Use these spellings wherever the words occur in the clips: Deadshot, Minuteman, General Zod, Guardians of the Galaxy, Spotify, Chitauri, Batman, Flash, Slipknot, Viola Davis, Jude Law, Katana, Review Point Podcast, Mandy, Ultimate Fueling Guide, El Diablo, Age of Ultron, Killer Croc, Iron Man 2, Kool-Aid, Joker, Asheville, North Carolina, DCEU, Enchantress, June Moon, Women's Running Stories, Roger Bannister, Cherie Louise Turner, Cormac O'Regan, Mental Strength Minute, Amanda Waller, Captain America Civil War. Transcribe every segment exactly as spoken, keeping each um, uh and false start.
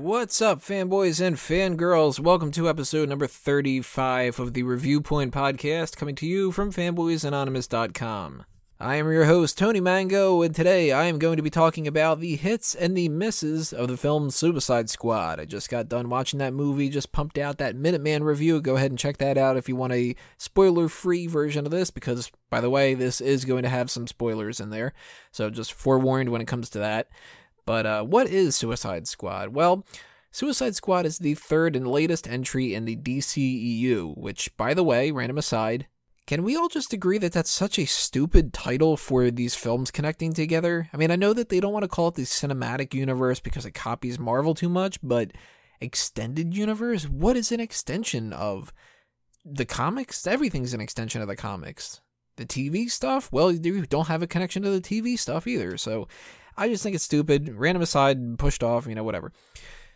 What's up, fanboys and fangirls? Welcome to episode number thirty-five of the Review Point Podcast, coming to you from Fanboys Anonymous dot com. I am your host, Tony Mango, and today I am going to be talking about the hits and the misses of the film Suicide Squad. I just got done watching that movie, just pumped out that Minuteman review. Go ahead and check that out if you want a spoiler-free version of this, because, by the way, this is going to have some spoilers in there, so just forewarned when it comes to that. But uh, what is Suicide Squad? Well, Suicide Squad is the third and latest entry in the D C E U, which, by the way, random aside, can we all just agree that that's such a stupid title for these films connecting together? I mean, I know that they don't want to call it the cinematic universe because it copies Marvel too much, but extended universe? What is an extension of the comics? Everything's an extension of the comics. The T V stuff? Well, you don't have a connection to the T V stuff either, so I just think it's stupid, random aside, pushed off, you know, whatever.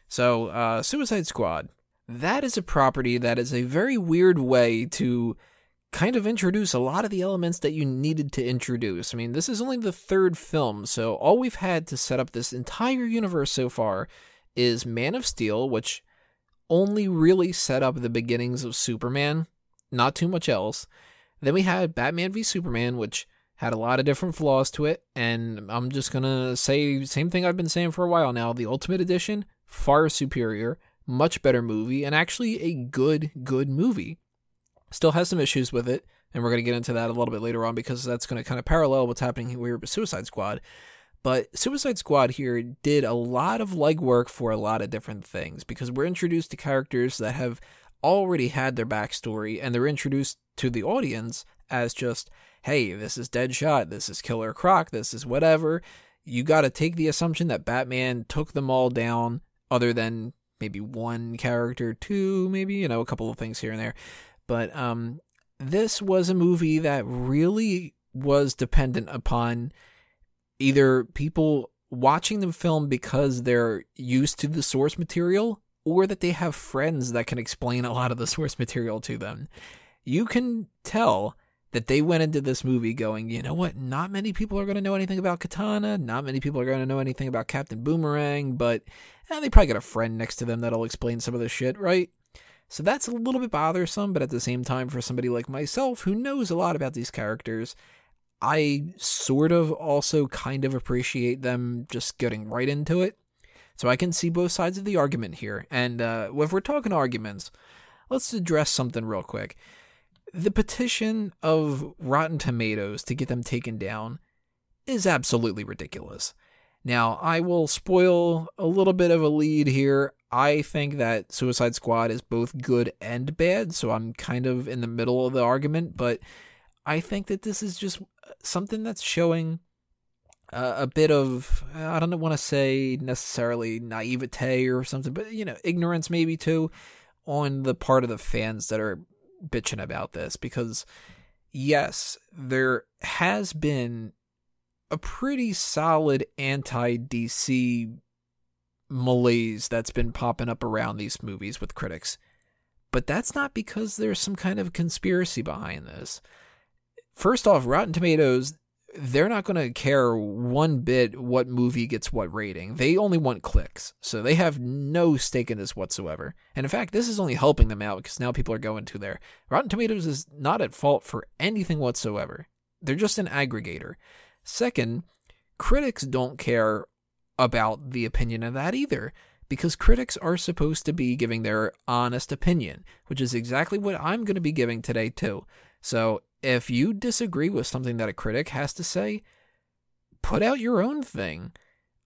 So, uh, Suicide Squad. That is a property that is a very weird way to kind of introduce a lot of the elements that you needed to introduce. I mean, this is only the third film, so all we've had to set up this entire universe so far is Man of Steel, which only really set up the beginnings of Superman, not too much else. Then we had Batman v Superman, which had a lot of different flaws to it, and I'm just going to say the same thing I've been saying for a while now. The Ultimate Edition, far superior, much better movie, and actually a good, good movie. Still has some issues with it, and we're going to get into that a little bit later on because that's going to kind of parallel what's happening here with Suicide Squad. But Suicide Squad here did a lot of legwork for a lot of different things because we're introduced to characters that have already had their backstory, and they're introduced to the audience as just, hey, this is Deadshot, this is Killer Croc, this is whatever. You got to take the assumption that Batman took them all down, other than maybe one character, two, maybe, you know, a couple of things here and there. But um, this was a movie that really was dependent upon either people watching the film because they're used to the source material, or that they have friends that can explain a lot of the source material to them. You can tell that they went into this movie going, you know what, not many people are going to know anything about Katana, not many people are going to know anything about Captain Boomerang, but eh, they probably got a friend next to them that'll explain some of the shit, right? So that's a little bit bothersome, but at the same time, for somebody like myself who knows a lot about these characters, I sort of also kind of appreciate them just getting right into it. So I can see both sides of the argument here. And uh, if we're talking arguments, let's address something real quick. The petition of Rotten Tomatoes to get them taken down is absolutely ridiculous. Now, I will spoil a little bit of a lead here. I think that Suicide Squad is both good and bad, so I'm kind of in the middle of the argument, but I think that this is just something that's showing uh, a bit of, I don't want to say necessarily naivete or something, but, you know, ignorance maybe too, on the part of the fans that are bitching about this, because yes, there has been a pretty solid anti-D C malaise that's been popping up around these movies with critics, but that's not because there's some kind of conspiracy behind this. First off, Rotten Tomatoes, they're not going to care one bit what movie gets what rating. They only want clicks, so they have no stake in this whatsoever. And in fact, this is only helping them out because now people are going to there. Rotten Tomatoes is not at fault for anything whatsoever. They're just an aggregator. Second, critics don't care about the opinion of that either, because critics are supposed to be giving their honest opinion, which is exactly what I'm going to be giving today too. So if you disagree with something that a critic has to say, put out your own thing.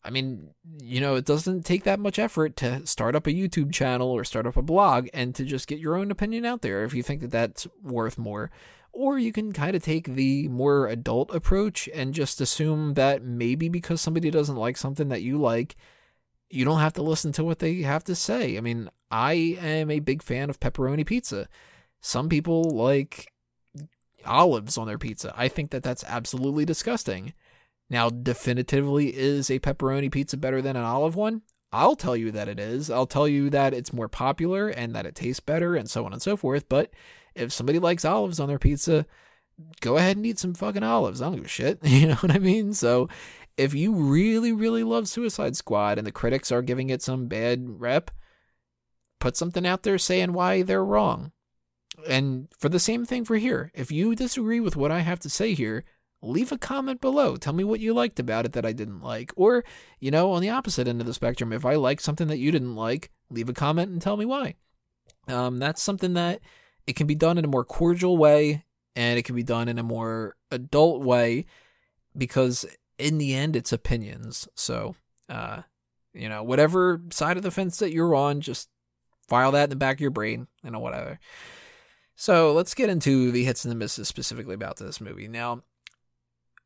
I mean, you know, it doesn't take that much effort to start up a YouTube channel or start up a blog and to just get your own opinion out there if you think that that's worth more. Or you can kind of take the more adult approach and just assume that maybe because somebody doesn't like something that you like, you don't have to listen to what they have to say. I mean, I am a big fan of pepperoni pizza. Some people like olives on their pizza. I think that that's absolutely disgusting. Now, definitively, is a pepperoni pizza better than an olive one? I'll tell you that it is. I'll tell you that it's more popular and that it tastes better and so on and so forth. But if somebody likes olives on their pizza, go ahead and eat some fucking olives. I don't give a shit. You know what I mean? So if you really, really love Suicide Squad and the critics are giving it some bad rep, put something out there saying why they're wrong. And for the same thing for here, if you disagree with what I have to say here, leave a comment below. Tell me what you liked about it that I didn't like. Or, you know, on the opposite end of the spectrum, if I liked something that you didn't like, leave a comment and tell me why. Um, that's something that it can be done in a more cordial way, and it can be done in a more adult way, because in the end, it's opinions. So, uh, you know, whatever side of the fence that you're on, just file that in the back of your brain, you know, whatever. So let's get into the hits and the misses specifically about this movie. Now,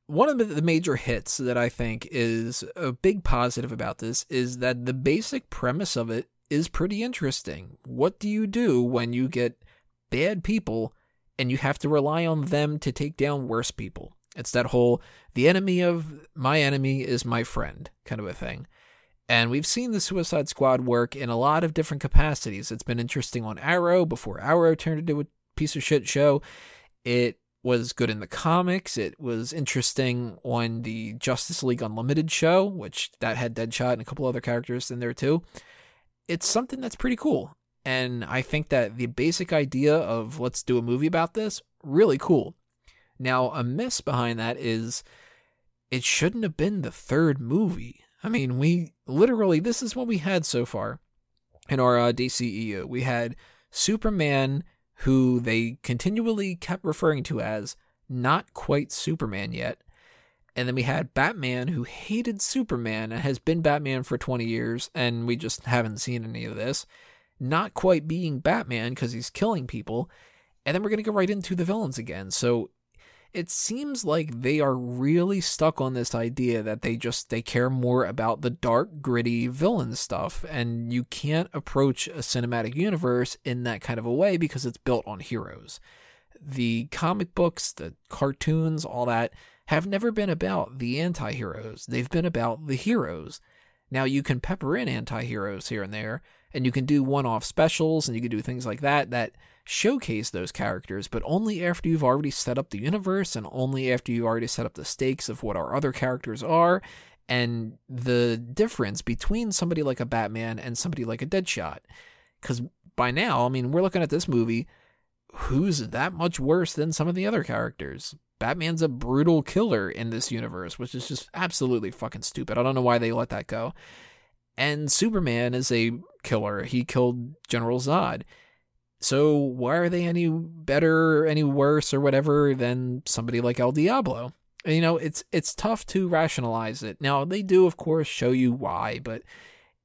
one of the major hits that I think is a big positive about this is that the basic premise of it is pretty interesting. What do you do when you get bad people and you have to rely on them to take down worse people? It's that whole, the enemy of my enemy is my friend kind of a thing. And we've seen the Suicide Squad work in a lot of different capacities. It's been interesting on Arrow before Arrow turned into a piece of shit show. It was good in the comics. It was interesting on the Justice League Unlimited show, which that had Deadshot and a couple other characters in there too. It's something that's pretty cool. And I think that the basic idea of let's do a movie about this, really cool. Now, a miss behind that is it shouldn't have been the third movie. I mean, we literally, this is what we had so far in our uh, D C E U. We had Superman, who they continually kept referring to as not quite Superman yet. And then we had Batman, who hated Superman and has been Batman for twenty years, and we just haven't seen any of this. Not quite being Batman because he's killing people. And then we're going to go right into the villains again. So it seems like they are really stuck on this idea that they just, they care more about the dark, gritty villain stuff. And you can't approach a cinematic universe in that kind of a way because it's built on heroes. The comic books, the cartoons, all that have never been about the anti-heroes. They've been about the heroes. Now you can pepper in anti-heroes here and there, and you can do one-off specials, and you can do things like that, that showcase those characters, but only after you've already set up the universe, and only after you've already set up the stakes of what our other characters are, and the difference between somebody like a Batman and somebody like a Deadshot. Because by now, I mean, we're looking at this movie, who's that much worse than some of the other characters? Batman's a brutal killer in this universe, which is just absolutely fucking stupid. I don't know why they let that go. And Superman is a killer. He killed General Zod. So why are they any better, any worse, or whatever than somebody like El Diablo? And, you know, it's it's tough to rationalize it. Now, they do, of course, show you why, but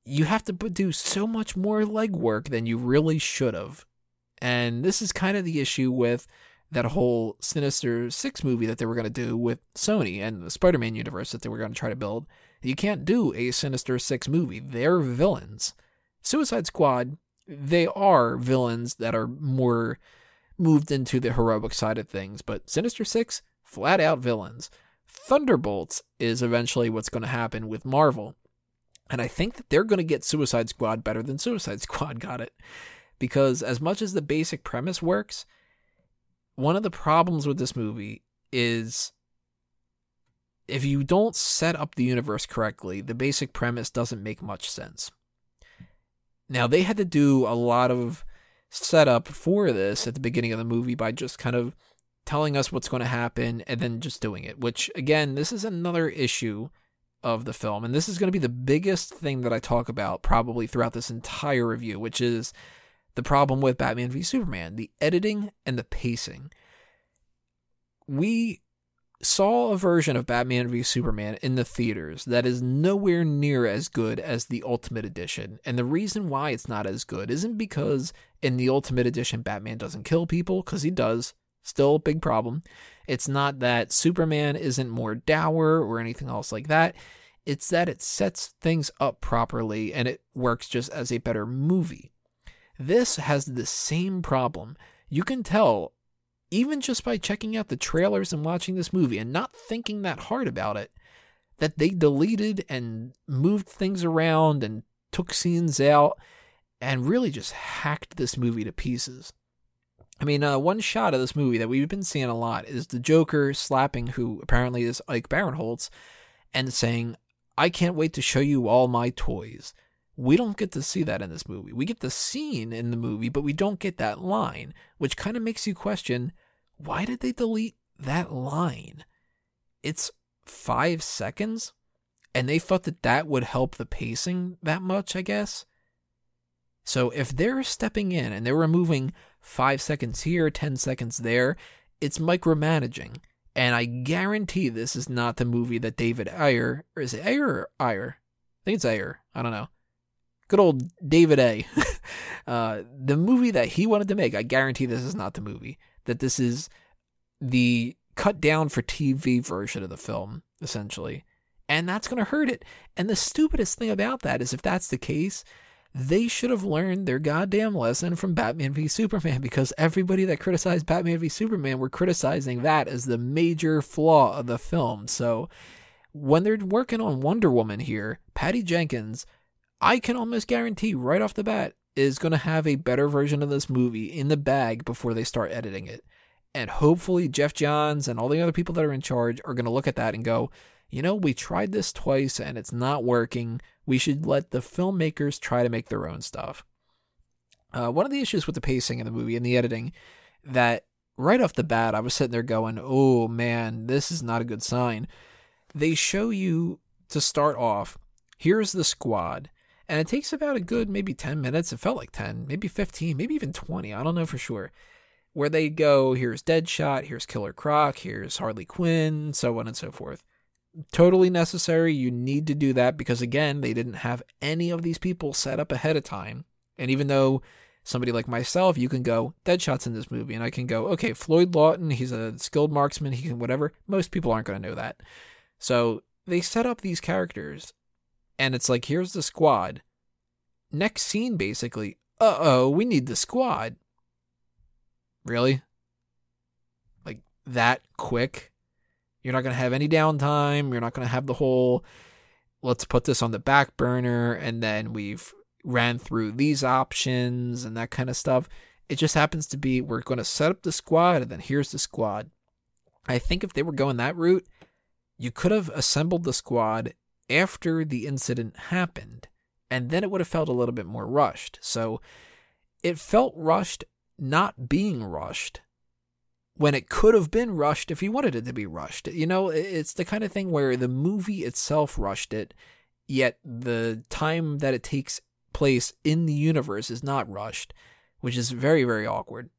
you have to do so much more legwork than you really should have. And this is kind of the issue with that whole Sinister Six movie that they were going to do with Sony and the Spider-Man universe that they were going to try to build. You can't do a Sinister Six movie. They're villains. Suicide Squad, they are villains that are more moved into the heroic side of things, but Sinister Six, flat out villains. Thunderbolts is eventually what's going to happen with Marvel. And I think that they're going to get Suicide Squad better than Suicide Squad got it. Because as much as the basic premise works, one of the problems with this movie is if you don't set up the universe correctly, the basic premise doesn't make much sense. Now, they had to do a lot of setup for this at the beginning of the movie by just kind of telling us what's going to happen and then just doing it, which, again, this is another issue of the film. And this is going to be the biggest thing that I talk about probably throughout this entire review, which is the problem with Batman v Superman, the editing and the pacing. We saw a version of Batman v Superman in the theaters that is nowhere near as good as the Ultimate Edition. And the reason why it's not as good isn't because in the Ultimate Edition, Batman doesn't kill people, because he does. Still a big problem. It's not that Superman isn't more dour or anything else like that. It's that it sets things up properly and it works just as a better movie. This has the same problem. You can tell, even just by checking out the trailers and watching this movie and not thinking that hard about it, that they deleted and moved things around and took scenes out and really just hacked this movie to pieces. I mean, uh, one shot of this movie that we've been seeing a lot is the Joker slapping who apparently is Ike Barinholtz, and saying, I can't wait to show you all my toys. We don't get to see that in this movie. We get the scene in the movie, but we don't get that line, which kind of makes you question, why did they delete that line? It's five seconds, and they thought that that would help the pacing that much, I guess. So if they're stepping in and they're removing five seconds here, ten seconds there, it's micromanaging. And I guarantee this is not the movie that David Ayer, or is it Ayer or Ayer? I think it's Ayer. I don't know. Good old David A. uh, the movie that he wanted to make, I guarantee this is not the movie. That this is the cut down for T V version of the film, essentially. And that's going to hurt it. And the stupidest thing about that is if that's the case, they should have learned their goddamn lesson from Batman v Superman, because everybody that criticized Batman v Superman were criticizing that as the major flaw of the film. So when they're working on Wonder Woman here, Patty Jenkins, I can almost guarantee right off the bat, is going to have a better version of this movie in the bag before they start editing it. And hopefully Jeff Johns and all the other people that are in charge are going to look at that and go, you know, we tried this twice and it's not working. We should let the filmmakers try to make their own stuff. Uh, one of the issues with the pacing of the movie and the editing that right off the bat, I was sitting there going, oh man, this is not a good sign. They show you to start off, here's the squad. And it takes about a good, maybe ten minutes. It felt like ten, maybe fifteen, maybe even twenty. I don't know for sure. Where they go, here's Deadshot, here's Killer Croc, here's Harley Quinn, so on and so forth. Totally necessary. You need to do that because, again, they didn't have any of these people set up ahead of time. And even though somebody like myself, you can go, Deadshot's in this movie, and I can go, okay, Floyd Lawton, he's a skilled marksman, he can whatever. Most people aren't going to know that. So they set up these characters, and it's like, here's the squad. Next scene, basically, uh-oh, we need the squad. Really? Like, that quick? You're not going to have any downtime. You're not going to have the whole, let's put this on the back burner, and then we've ran through these options and that kind of stuff. It just happens to be, we're going to set up the squad, and then here's the squad. I think if they were going that route, you could have assembled the squad after the incident happened, and then it would have felt a little bit more rushed. So it felt rushed not being rushed, when it could have been rushed if you wanted it to be rushed. You know, it's the kind of thing where the movie itself rushed it, yet the time that it takes place in the universe is not rushed, which is very, very awkward.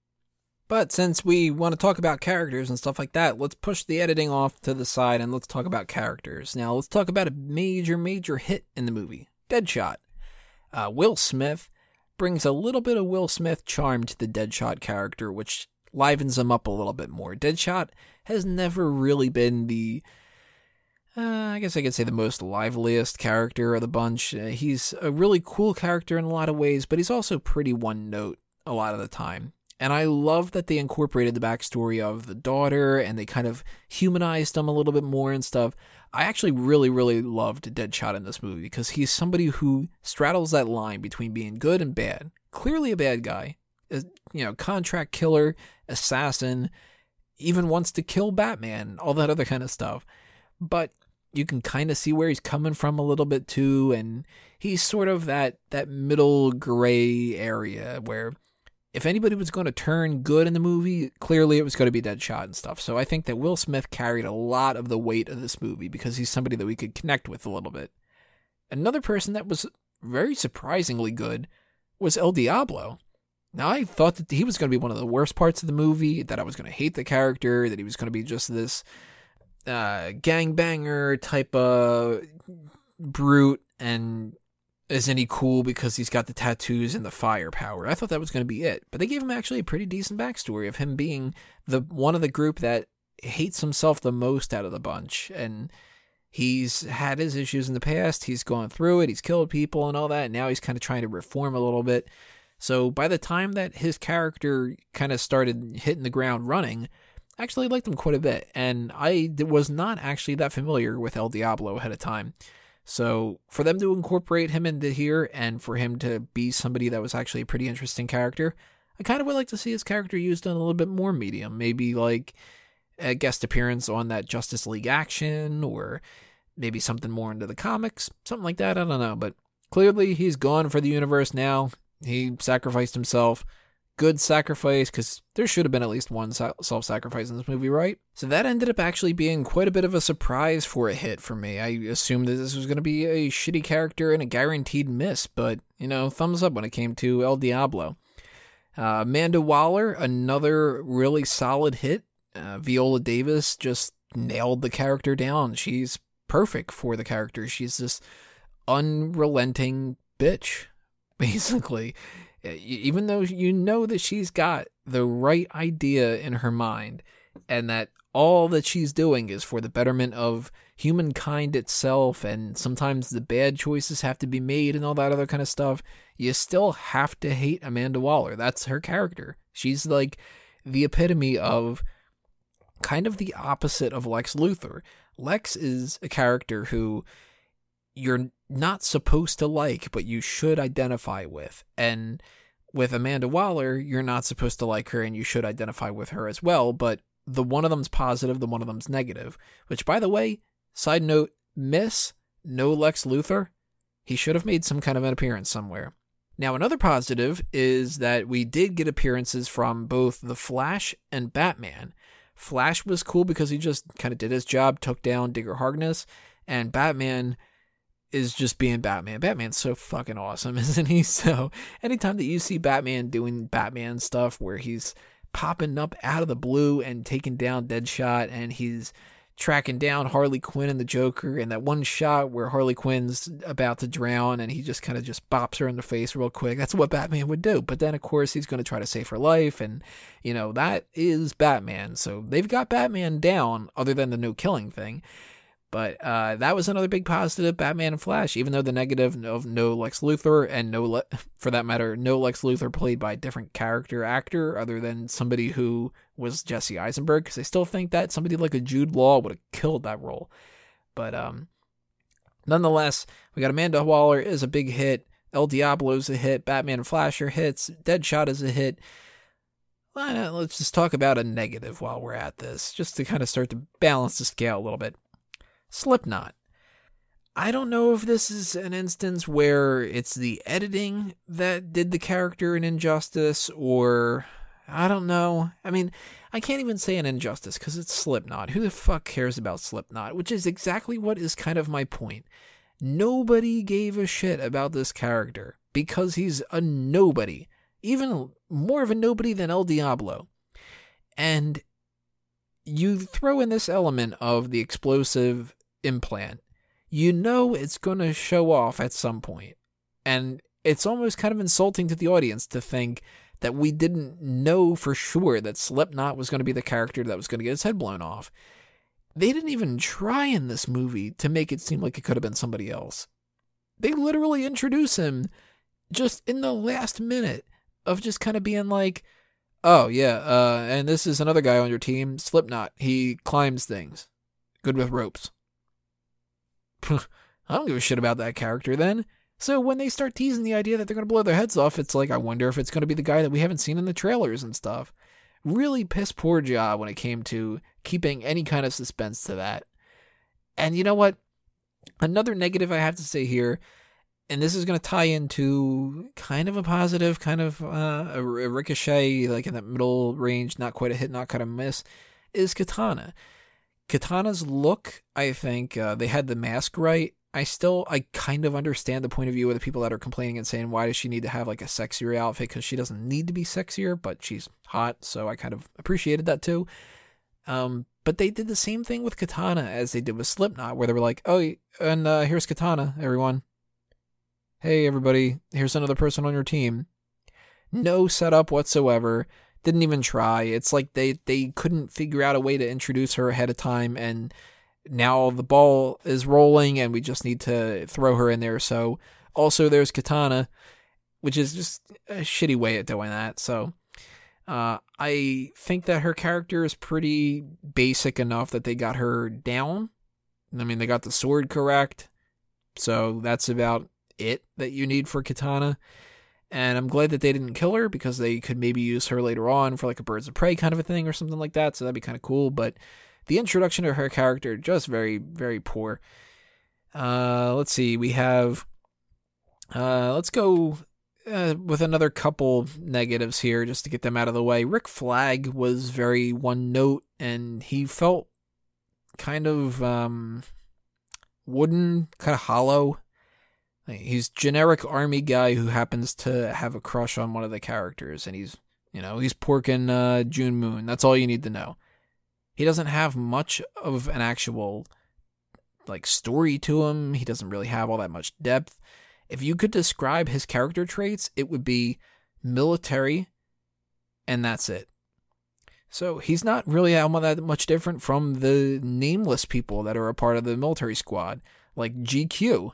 But since we want to talk about characters and stuff like that, let's push the editing off to the side and let's talk about characters. Now, let's talk about a major, major hit in the movie, Deadshot. Uh, Will Smith brings a little bit of Will Smith charm to the Deadshot character, which livens him up a little bit more. Deadshot has never really been the, uh, I guess I could say the most liveliest character of the bunch. Uh, he's a really cool character in a lot of ways, but he's also pretty one note a lot of the time. And I love that they incorporated the backstory of the daughter and they kind of humanized him a little bit more and stuff. I actually really, really loved Deadshot in this movie because he's somebody who straddles that line between being good and bad. Clearly a bad guy, you know, contract killer, assassin, even wants to kill Batman, all that other kind of stuff. But you can kind of see where he's coming from a little bit too. And he's sort of that, that middle gray area where, if anybody was going to turn good in the movie, clearly it was going to be Deadshot and stuff. So I think that Will Smith carried a lot of the weight of this movie because he's somebody that we could connect with a little bit. Another person that was very surprisingly good was El Diablo. Now, I thought that he was going to be one of the worst parts of the movie, that I was going to hate the character, that he was going to be just this uh, gangbanger type of brute, and isn't he cool because he's got the tattoos and the firepower? I thought that was going to be it. But they gave him actually a pretty decent backstory of him being the one of the group that hates himself the most out of the bunch. And he's had his issues in the past. He's gone through it. He's killed people and all that. And now he's kind of trying to reform a little bit. So by the time that his character kind of started hitting the ground running, I actually liked him quite a bit. And I was not actually that familiar with El Diablo ahead of time. So for them to incorporate him into here and for him to be somebody that was actually a pretty interesting character, I kind of would like to see his character used in a little bit more medium. Maybe like a guest appearance on that Justice League action, or maybe something more into the comics, something like that. I don't know. But clearly he's gone for the universe now. He sacrificed himself. Good sacrifice, because there should have been at least one self-sacrifice in this movie, right? So that ended up actually being quite a bit of a surprise for a hit for me. I assumed that this was going to be a shitty character and a guaranteed miss, but, you know, thumbs up when it came to El Diablo. Uh, Amanda Waller, another really solid hit. Uh, Viola Davis just nailed the character down. She's perfect for the character. She's this unrelenting bitch, basically. Even though you know that she's got the right idea in her mind and that all that she's doing is for the betterment of humankind itself, and sometimes the bad choices have to be made and all that other kind of stuff, you still have to hate Amanda Waller. That's her character. She's like the epitome of kind of the opposite of Lex Luthor. Lex is a character who you're not supposed to like, but you should identify with. And with Amanda Waller, you're not supposed to like her and you should identify with her as well, but the one of them's positive, the one of them's negative. Which, by the way, side note, miss, no Lex Luthor. He should have made some kind of an appearance somewhere. Now, another positive is that we did get appearances from both the Flash and Batman. Flash was cool because he just kind of did his job, took down Digger Harkness, and Batman is just being Batman. Batman's so fucking awesome, isn't he? So anytime that you see Batman doing Batman stuff where he's popping up out of the blue and taking down Deadshot, and he's tracking down Harley Quinn and the Joker, and that one shot where Harley Quinn's about to drown and he just kind of just bops her in the face real quick, that's what Batman would do. But then, of course, he's going to try to save her life, and, you know, that is Batman. So they've got Batman down, other than the no killing thing. But uh, that was another big positive, Batman and Flash, even though the negative of no Lex Luthor, and no, Le- for that matter, no Lex Luthor played by a different character actor other than somebody who was Jesse Eisenberg, because I still think that somebody like a Jude Law would have killed that role. But um, nonetheless, we got Amanda Waller is a big hit, El Diablo's a hit, Batman and Flash are hits, Deadshot is a hit. Well, let's just talk about a negative while we're at this, just to kind of start to balance the scale a little bit. Slipknot. I don't know if this is an instance where it's the editing that did the character an injustice, or I don't know. I mean, I can't even say an injustice because it's Slipknot. Who the fuck cares about Slipknot? Which is exactly what is kind of my point. Nobody gave a shit about this character because he's a nobody, even more of a nobody than El Diablo. And you throw in this element of the explosive implant, you know it's going to show off at some point. And it's almost kind of insulting to the audience to think that we didn't know for sure that Slipknot was going to be the character that was going to get his head blown off. They didn't even try in this movie to make it seem like it could have been somebody else. They literally introduce him just in the last minute of just kind of being like, oh, yeah, uh, and this is another guy on your team, Slipknot. He climbs things. Good with ropes. I don't give a shit about that character then. So when they start teasing the idea that they're going to blow their heads off, it's like, I wonder if it's going to be the guy that we haven't seen in the trailers and stuff. Really piss poor job when it came to keeping any kind of suspense to that. And you know what? Another negative I have to say here, and this is going to tie into kind of a positive, kind of uh, a ricochet, like in that middle range, not quite a hit, not kind of miss, is Katana. Katana's look, I think, uh, they had the mask right. I still, I kind of understand the point of view of the people that are complaining and saying, why does she need to have like a sexier outfit? Because she doesn't need to be sexier, but she's hot. So I kind of appreciated that too. Um, but they did the same thing with Katana as they did with Slipknot, where they were like, oh, and uh, here's Katana, everyone. Hey everybody, here's another person on your team. No setup whatsoever. Didn't even try. It's like they, they couldn't figure out a way to introduce her ahead of time, and now the ball is rolling and we just need to throw her in there. So also there's Katana, which is just a shitty way at doing that. So uh, I think that her character is pretty basic enough that they got her down. I mean, they got the sword correct. So that's about it that you need for Katana, and I'm glad that they didn't kill her because they could maybe use her later on for like a Birds of Prey kind of a thing or something like that, so that'd be kind of cool. But the introduction of her character, just very, very poor. Uh, let's see. We have, uh, let's go uh, with another couple negatives here just to get them out of the way. Rick Flag was very one note, and he felt kind of um, wooden, kind of hollow. He's generic army guy who happens to have a crush on one of the characters, and he's, you know, he's porking uh, June Moon. That's all you need to know. He doesn't have much of an actual, like, story to him. He doesn't really have all that much depth. If you could describe his character traits, it would be military, and that's it. So he's not really that much different from the nameless people that are a part of the military squad, like G Q.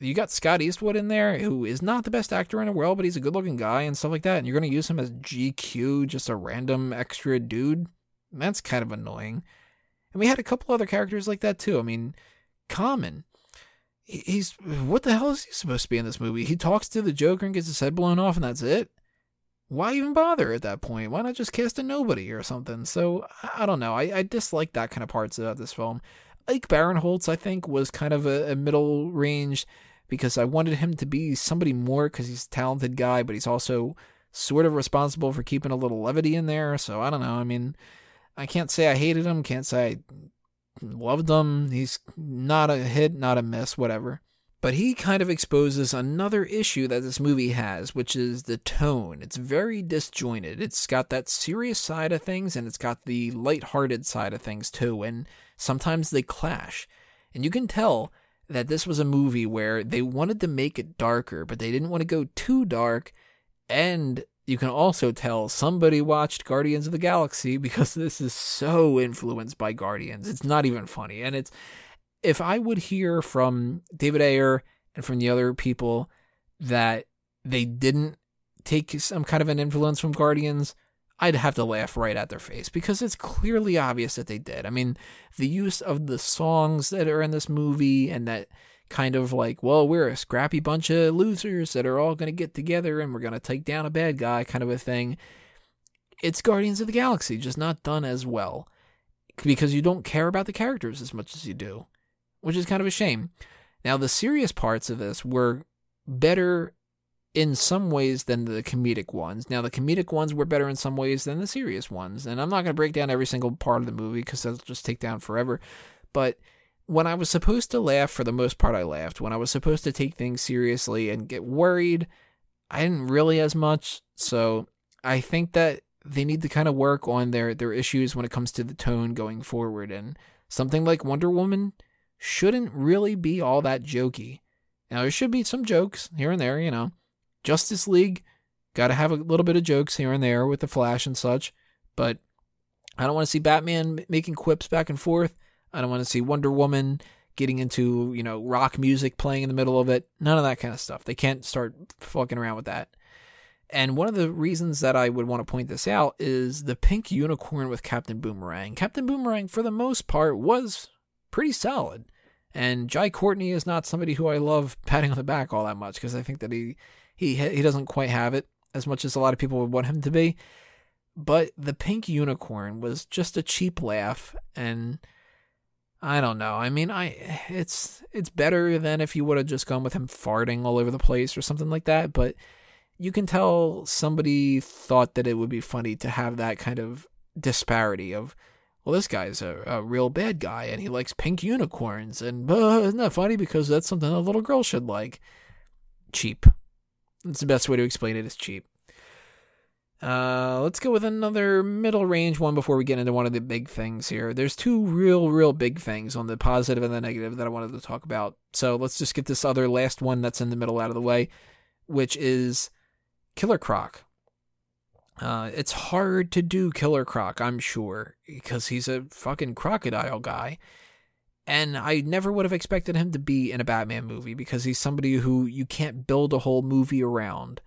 You got Scott Eastwood in there, who is not the best actor in the world, but he's a good-looking guy and stuff like that, and you're going to use him as G Q, just a random extra dude? That's kind of annoying. And we had a couple other characters like that, too. I mean, Common. He's... What the hell is he supposed to be in this movie? He talks to the Joker and gets his head blown off, and that's it? Why even bother at that point? Why not just cast a nobody or something? So, I don't know. I, I dislike that kind of parts about this film. Ike Barinholtz, I think, was kind of a, a middle range, because I wanted him to be somebody more, because he's a talented guy, but he's also sort of responsible for keeping a little levity in there. So, I don't know. I mean, I can't say I hated him. Can't say I loved him. He's not a hit, not a miss, whatever. But he kind of exposes another issue that this movie has, which is the tone. It's very disjointed. It's got that serious side of things, and it's got the lighthearted side of things, too. And sometimes they clash. And you can tell that this was a movie where they wanted to make it darker, but they didn't want to go too dark. And you can also tell somebody watched Guardians of the Galaxy, because this is so influenced by Guardians. It's not even funny. And it's, if I would hear from David Ayer and from the other people that they didn't take some kind of an influence from Guardians, I'd have to laugh right at their face, because it's clearly obvious that they did. I mean, the use of the songs that are in this movie, and that kind of like, well, we're a scrappy bunch of losers that are all going to get together and we're going to take down a bad guy kind of a thing. It's Guardians of the Galaxy, just not done as well, because you don't care about the characters as much as you do, which is kind of a shame. Now, the serious parts of this were better in some ways than the comedic ones. Now, the comedic ones were better in some ways than the serious ones, and I'm not going to break down every single part of the movie, because that'll just take down forever, but when I was supposed to laugh, for the most part, I laughed. When I was supposed to take things seriously and get worried, I didn't really as much. So I think that they need to kind of work on their, their issues when it comes to the tone going forward. And something like Wonder Woman shouldn't really be all that jokey. Now, there should be some jokes here and there, you know. Justice League, got to have a little bit of jokes here and there with the Flash and such. But I don't want to see Batman making quips back and forth. I don't want to see Wonder Woman getting into, you know, rock music playing in the middle of it. None of that kind of stuff. They can't start fucking around with that. And one of the reasons that I would want to point this out is the pink unicorn with Captain Boomerang. Captain Boomerang, for the most part, was pretty solid. And Jai Courtney is not somebody who I love patting on the back all that much, because I think that he, he, he doesn't quite have it as much as a lot of people would want him to be. But the pink unicorn was just a cheap laugh, and I don't know. I mean, I it's it's better than if you would have just gone with him farting all over the place or something like that, but you can tell somebody thought that it would be funny to have that kind of disparity of, well, this guy's a, a real bad guy and he likes pink unicorns, and uh, isn't that funny because that's something a little girl should like. Cheap. That's the best way to explain it, is cheap. Uh, let's go with another middle range one before we get into one of the big things here. There's two real, real big things on the positive and the negative that I wanted to talk about. So let's just get this other last one that's in the middle out of the way, which is Killer Croc. Uh, it's hard to do Killer Croc, I'm sure, because he's a fucking crocodile guy. And I never would have expected him to be in a Batman movie, because he's somebody who you can't build a whole movie around.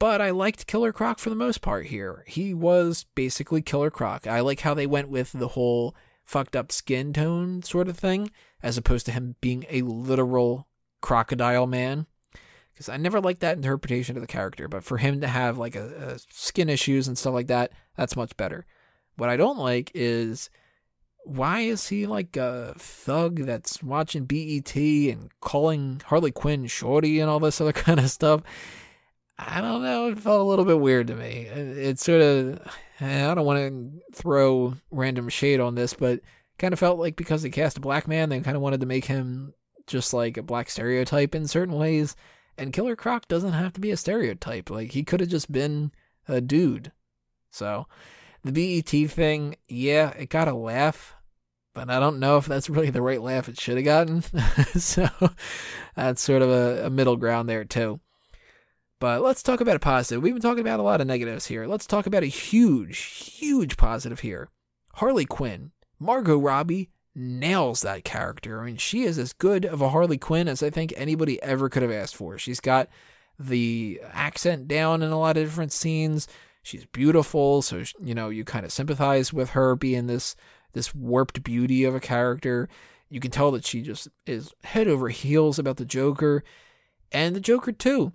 But I liked Killer Croc for the most part here. He was basically Killer Croc. I like how they went with the whole fucked up skin tone sort of thing, as opposed to him being a literal crocodile man. Because I never liked that interpretation of the character, but for him to have like a, a skin issues and stuff like that, that's much better. What I don't like is why is he like a thug that's watching B E T and calling Harley Quinn shorty and all this other kind of stuff? I don't know. It felt a little bit weird to me. It sort of, I don't want to throw random shade on this, but kind of felt like because they cast a black man, they kind of wanted to make him just like a black stereotype in certain ways. And Killer Croc doesn't have to be a stereotype. Like, he could have just been a dude. So the B E T thing, yeah, it got a laugh, but I don't know if that's really the right laugh it should have gotten. So that's sort of a, a middle ground there too. But let's talk about a positive. We've been talking about a lot of negatives here. Let's talk about a huge, huge positive here. Harley Quinn. Margot Robbie nails that character. I mean, she is as good of a Harley Quinn as I think anybody ever could have asked for. She's got the accent down in a lot of different scenes. She's beautiful, so, you know, you kind of sympathize with her being this, this warped beauty of a character. You can tell that she just is head over heels about the Joker. And the Joker, too.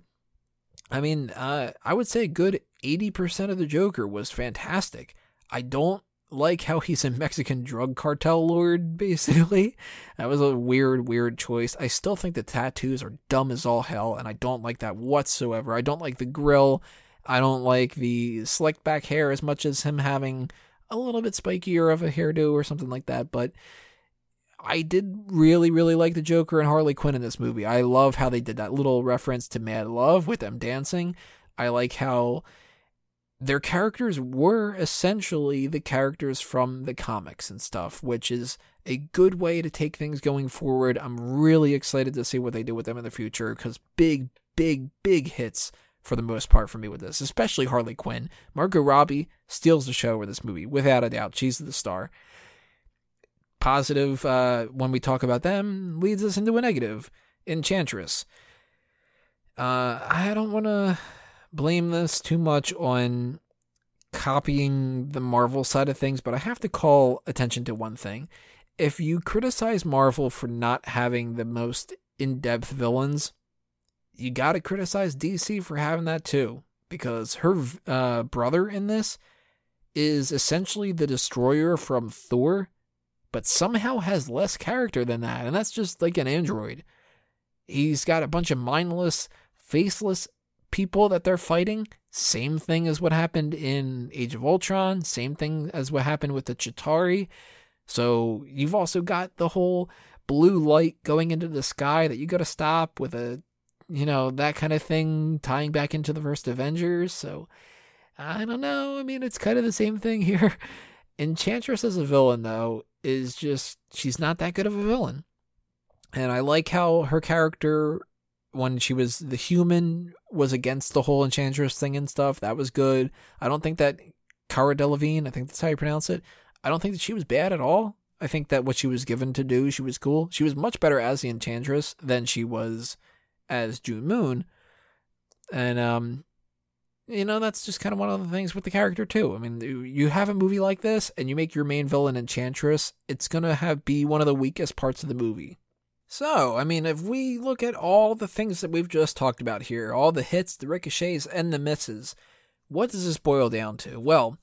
I mean, uh, I would say a good eighty percent of the Joker was fantastic. I don't like how he's a Mexican drug cartel lord, basically. That was a weird, weird choice. I still think the tattoos are dumb as all hell, and I don't like that whatsoever. I don't like the grill. I don't like the slicked back hair as much as him having a little bit spikier of a hairdo or something like that, but I did really, really like the Joker and Harley Quinn in this movie. I love how they did that little reference to Mad Love with them dancing. I like how their characters were essentially the characters from the comics and stuff, which is a good way to take things going forward. I'm really excited to see what they do with them in the future, because big, big, big hits for the most part for me with this, especially Harley Quinn. Margot Robbie steals the show with this movie, without a doubt. She's the star. Positive uh, when we talk about them leads us into a negative. Enchantress. Uh, I don't want to blame this too much on copying the Marvel side of things, but I have to call attention to one thing. If you criticize Marvel for not having the most in-depth villains, you got to criticize D C for having that too, because her uh, brother in this is essentially the Destroyer from Thor, but somehow has less character than that, and that's just like an android. He's got a bunch of mindless, faceless people that they're fighting. Same thing as what happened in Age of Ultron, same thing as what happened with the Chitauri. So you've also got the whole blue light going into the sky that you got to stop with a, you know, that kind of thing tying back into the first Avengers. So I don't know. I mean, it's kind of the same thing here. Enchantress as a villain, though, is just, she's not that good of a villain. And I like how her character, when she was the human, was against the whole Enchantress thing and stuff. That was good. I don't think that Cara Delevingne, I think that's how you pronounce it, I don't think that she was bad at all. I think that what she was given to do, she was cool. She was much better as the Enchantress than she was as June Moon. And, um, you know, that's just kind of one of the things with the character too. I mean, you have a movie like this and you make your main villain Enchantress, it's going to have be one of the weakest parts of the movie. So, I mean, if we look at all the things that we've just talked about here, all the hits, the ricochets, and the misses, what does this boil down to? Well,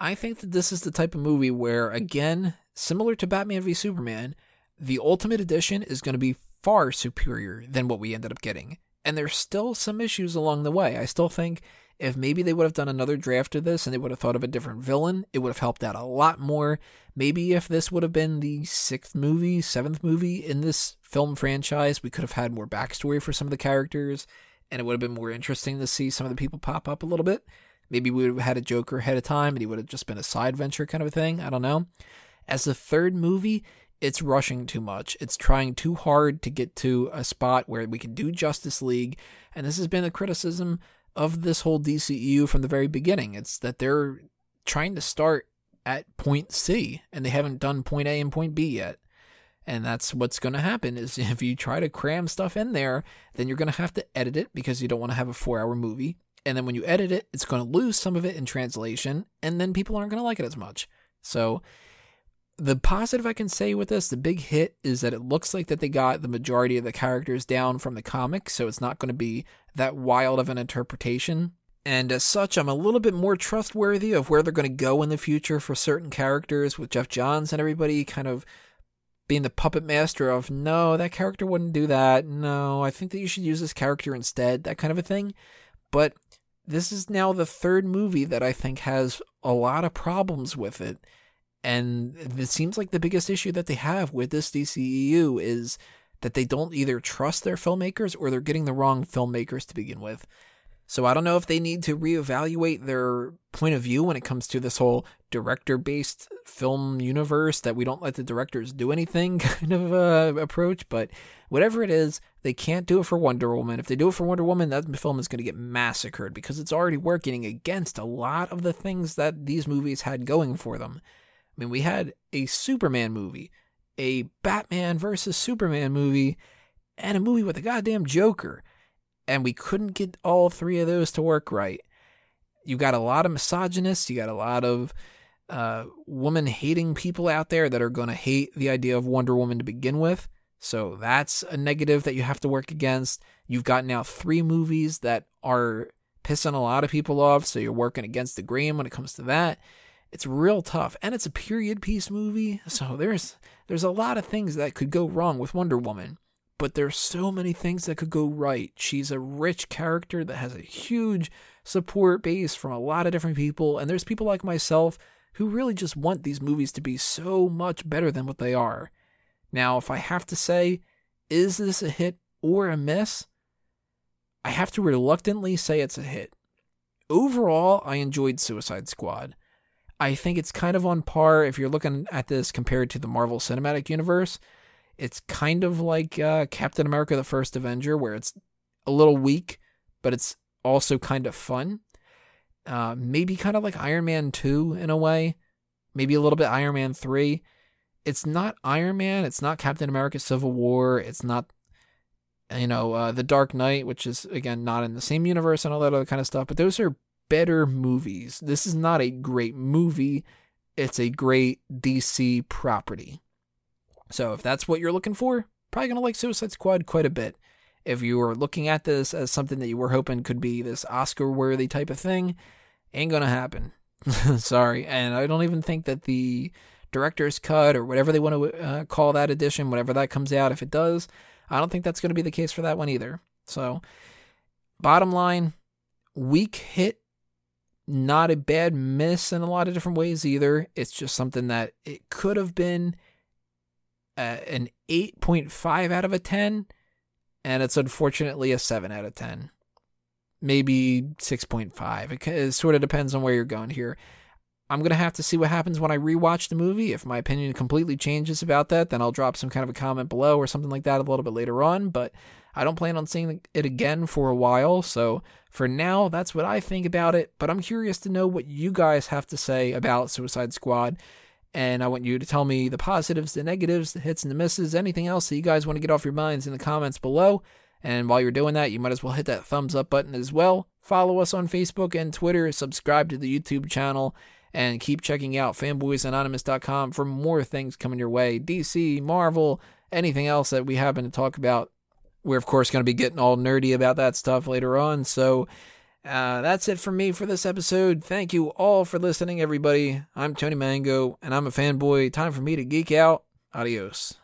I think that this is the type of movie where, again, similar to Batman v Superman, the Ultimate Edition is going to be far superior than what we ended up getting. And there's still some issues along the way. I still think if maybe they would have done another draft of this and they would have thought of a different villain, it would have helped out a lot more. Maybe if this would have been the sixth movie, seventh movie in this film franchise, we could have had more backstory for some of the characters, and it would have been more interesting to see some of the people pop up a little bit. Maybe we would have had a Joker ahead of time, and he would have just been a side venture kind of a thing. I don't know. As the third movie, it's rushing too much. It's trying too hard to get to a spot where we can do Justice League, and this has been a criticism of this whole D C E U from the very beginning. It's that they're trying to start at point C and they haven't done point A and point B yet. And that's what's going to happen is if you try to cram stuff in there, then you're going to have to edit it because you don't want to have a four hour movie. And then when you edit it, it's going to lose some of it in translation and then people aren't going to like it as much. So the positive I can say with this, the big hit, is that it looks like that they got the majority of the characters down from the comics, so it's not going to be that wild of an interpretation. And as such, I'm a little bit more trustworthy of where they're going to go in the future for certain characters, with Jeff Johns and everybody kind of being the puppet master of, no, that character wouldn't do that. No, I think that you should use this character instead, that kind of a thing. But this is now the third movie that I think has a lot of problems with it. And it seems like the biggest issue that they have with this D C E U is that they don't either trust their filmmakers or they're getting the wrong filmmakers to begin with. So I don't know if they need to reevaluate their point of view when it comes to this whole director-based film universe, that we don't let the directors do anything kind of uh, approach. But whatever it is, they can't do it for Wonder Woman. If they do it for Wonder Woman, that film is going to get massacred because it's already working against a lot of the things that these movies had going for them. I mean, we had a Superman movie, a Batman versus Superman movie, and a movie with a goddamn Joker. And we couldn't get all three of those to work right. You got a lot of misogynists. You got a lot of uh, woman-hating people out there that are going to hate the idea of Wonder Woman to begin with. So that's a negative that you have to work against. You've got now three movies that are pissing a lot of people off, so you're working against the grain when it comes to that. It's real tough. And it's a period piece movie, so there's there's a lot of things that could go wrong with Wonder Woman. But there's so many things that could go right. She's a rich character that has a huge support base from a lot of different people. And there's people like myself who really just want these movies to be so much better than what they are. Now, if I have to say, is this a hit or a miss? I have to reluctantly say it's a hit. Overall, I enjoyed Suicide Squad. I think it's kind of on par if you're looking at this compared to the Marvel Cinematic Universe. It's kind of like uh, Captain America, the First Avenger, where it's a little weak, but it's also kind of fun. Uh, maybe kind of like Iron Man two in a way. Maybe a little bit Iron Man three. It's not Iron Man. It's not Captain America Civil War. It's not, you know, uh, The Dark Knight, which is, again, not in the same universe and all that other kind of stuff. But those are better movies. This is not a great movie. It's a great D C property. So if that's what you're looking for, probably going to like Suicide Squad quite a bit. If you were looking at this as something that you were hoping could be this Oscar-worthy type of thing, ain't going to happen. Sorry. And I don't even think that the director's cut or whatever they want to uh, call that edition, whatever that comes out, if it does, I don't think that's going to be the case for that one either. So bottom line, weak hit, not a bad miss in a lot of different ways either. It's just something that it could have been Uh, an eight point five out of a ten, and it's unfortunately a seven out of ten. Maybe six point five. It, it sort of depends on where you're going here. I'm going to have to see what happens when I rewatch the movie. If my opinion completely changes about that, then I'll drop some kind of a comment below or something like that a little bit later on, but I don't plan on seeing it again for a while, so for now, that's what I think about it, but I'm curious to know what you guys have to say about Suicide Squad. And I want you to tell me the positives, the negatives, the hits and the misses, anything else that you guys want to get off your minds in the comments below. And while you're doing that, you might as well hit that thumbs up button as well. Follow us on Facebook and Twitter, subscribe to the YouTube channel, and keep checking out Fanboys Anonymous dot com for more things coming your way. D C, Marvel, anything else that we happen to talk about. We're, of course, going to be getting all nerdy about that stuff later on, so Uh, that's it for me for this episode. Thank you all for listening, everybody. I'm Tony Mango, and I'm a fanboy. Time for me to geek out. Adios.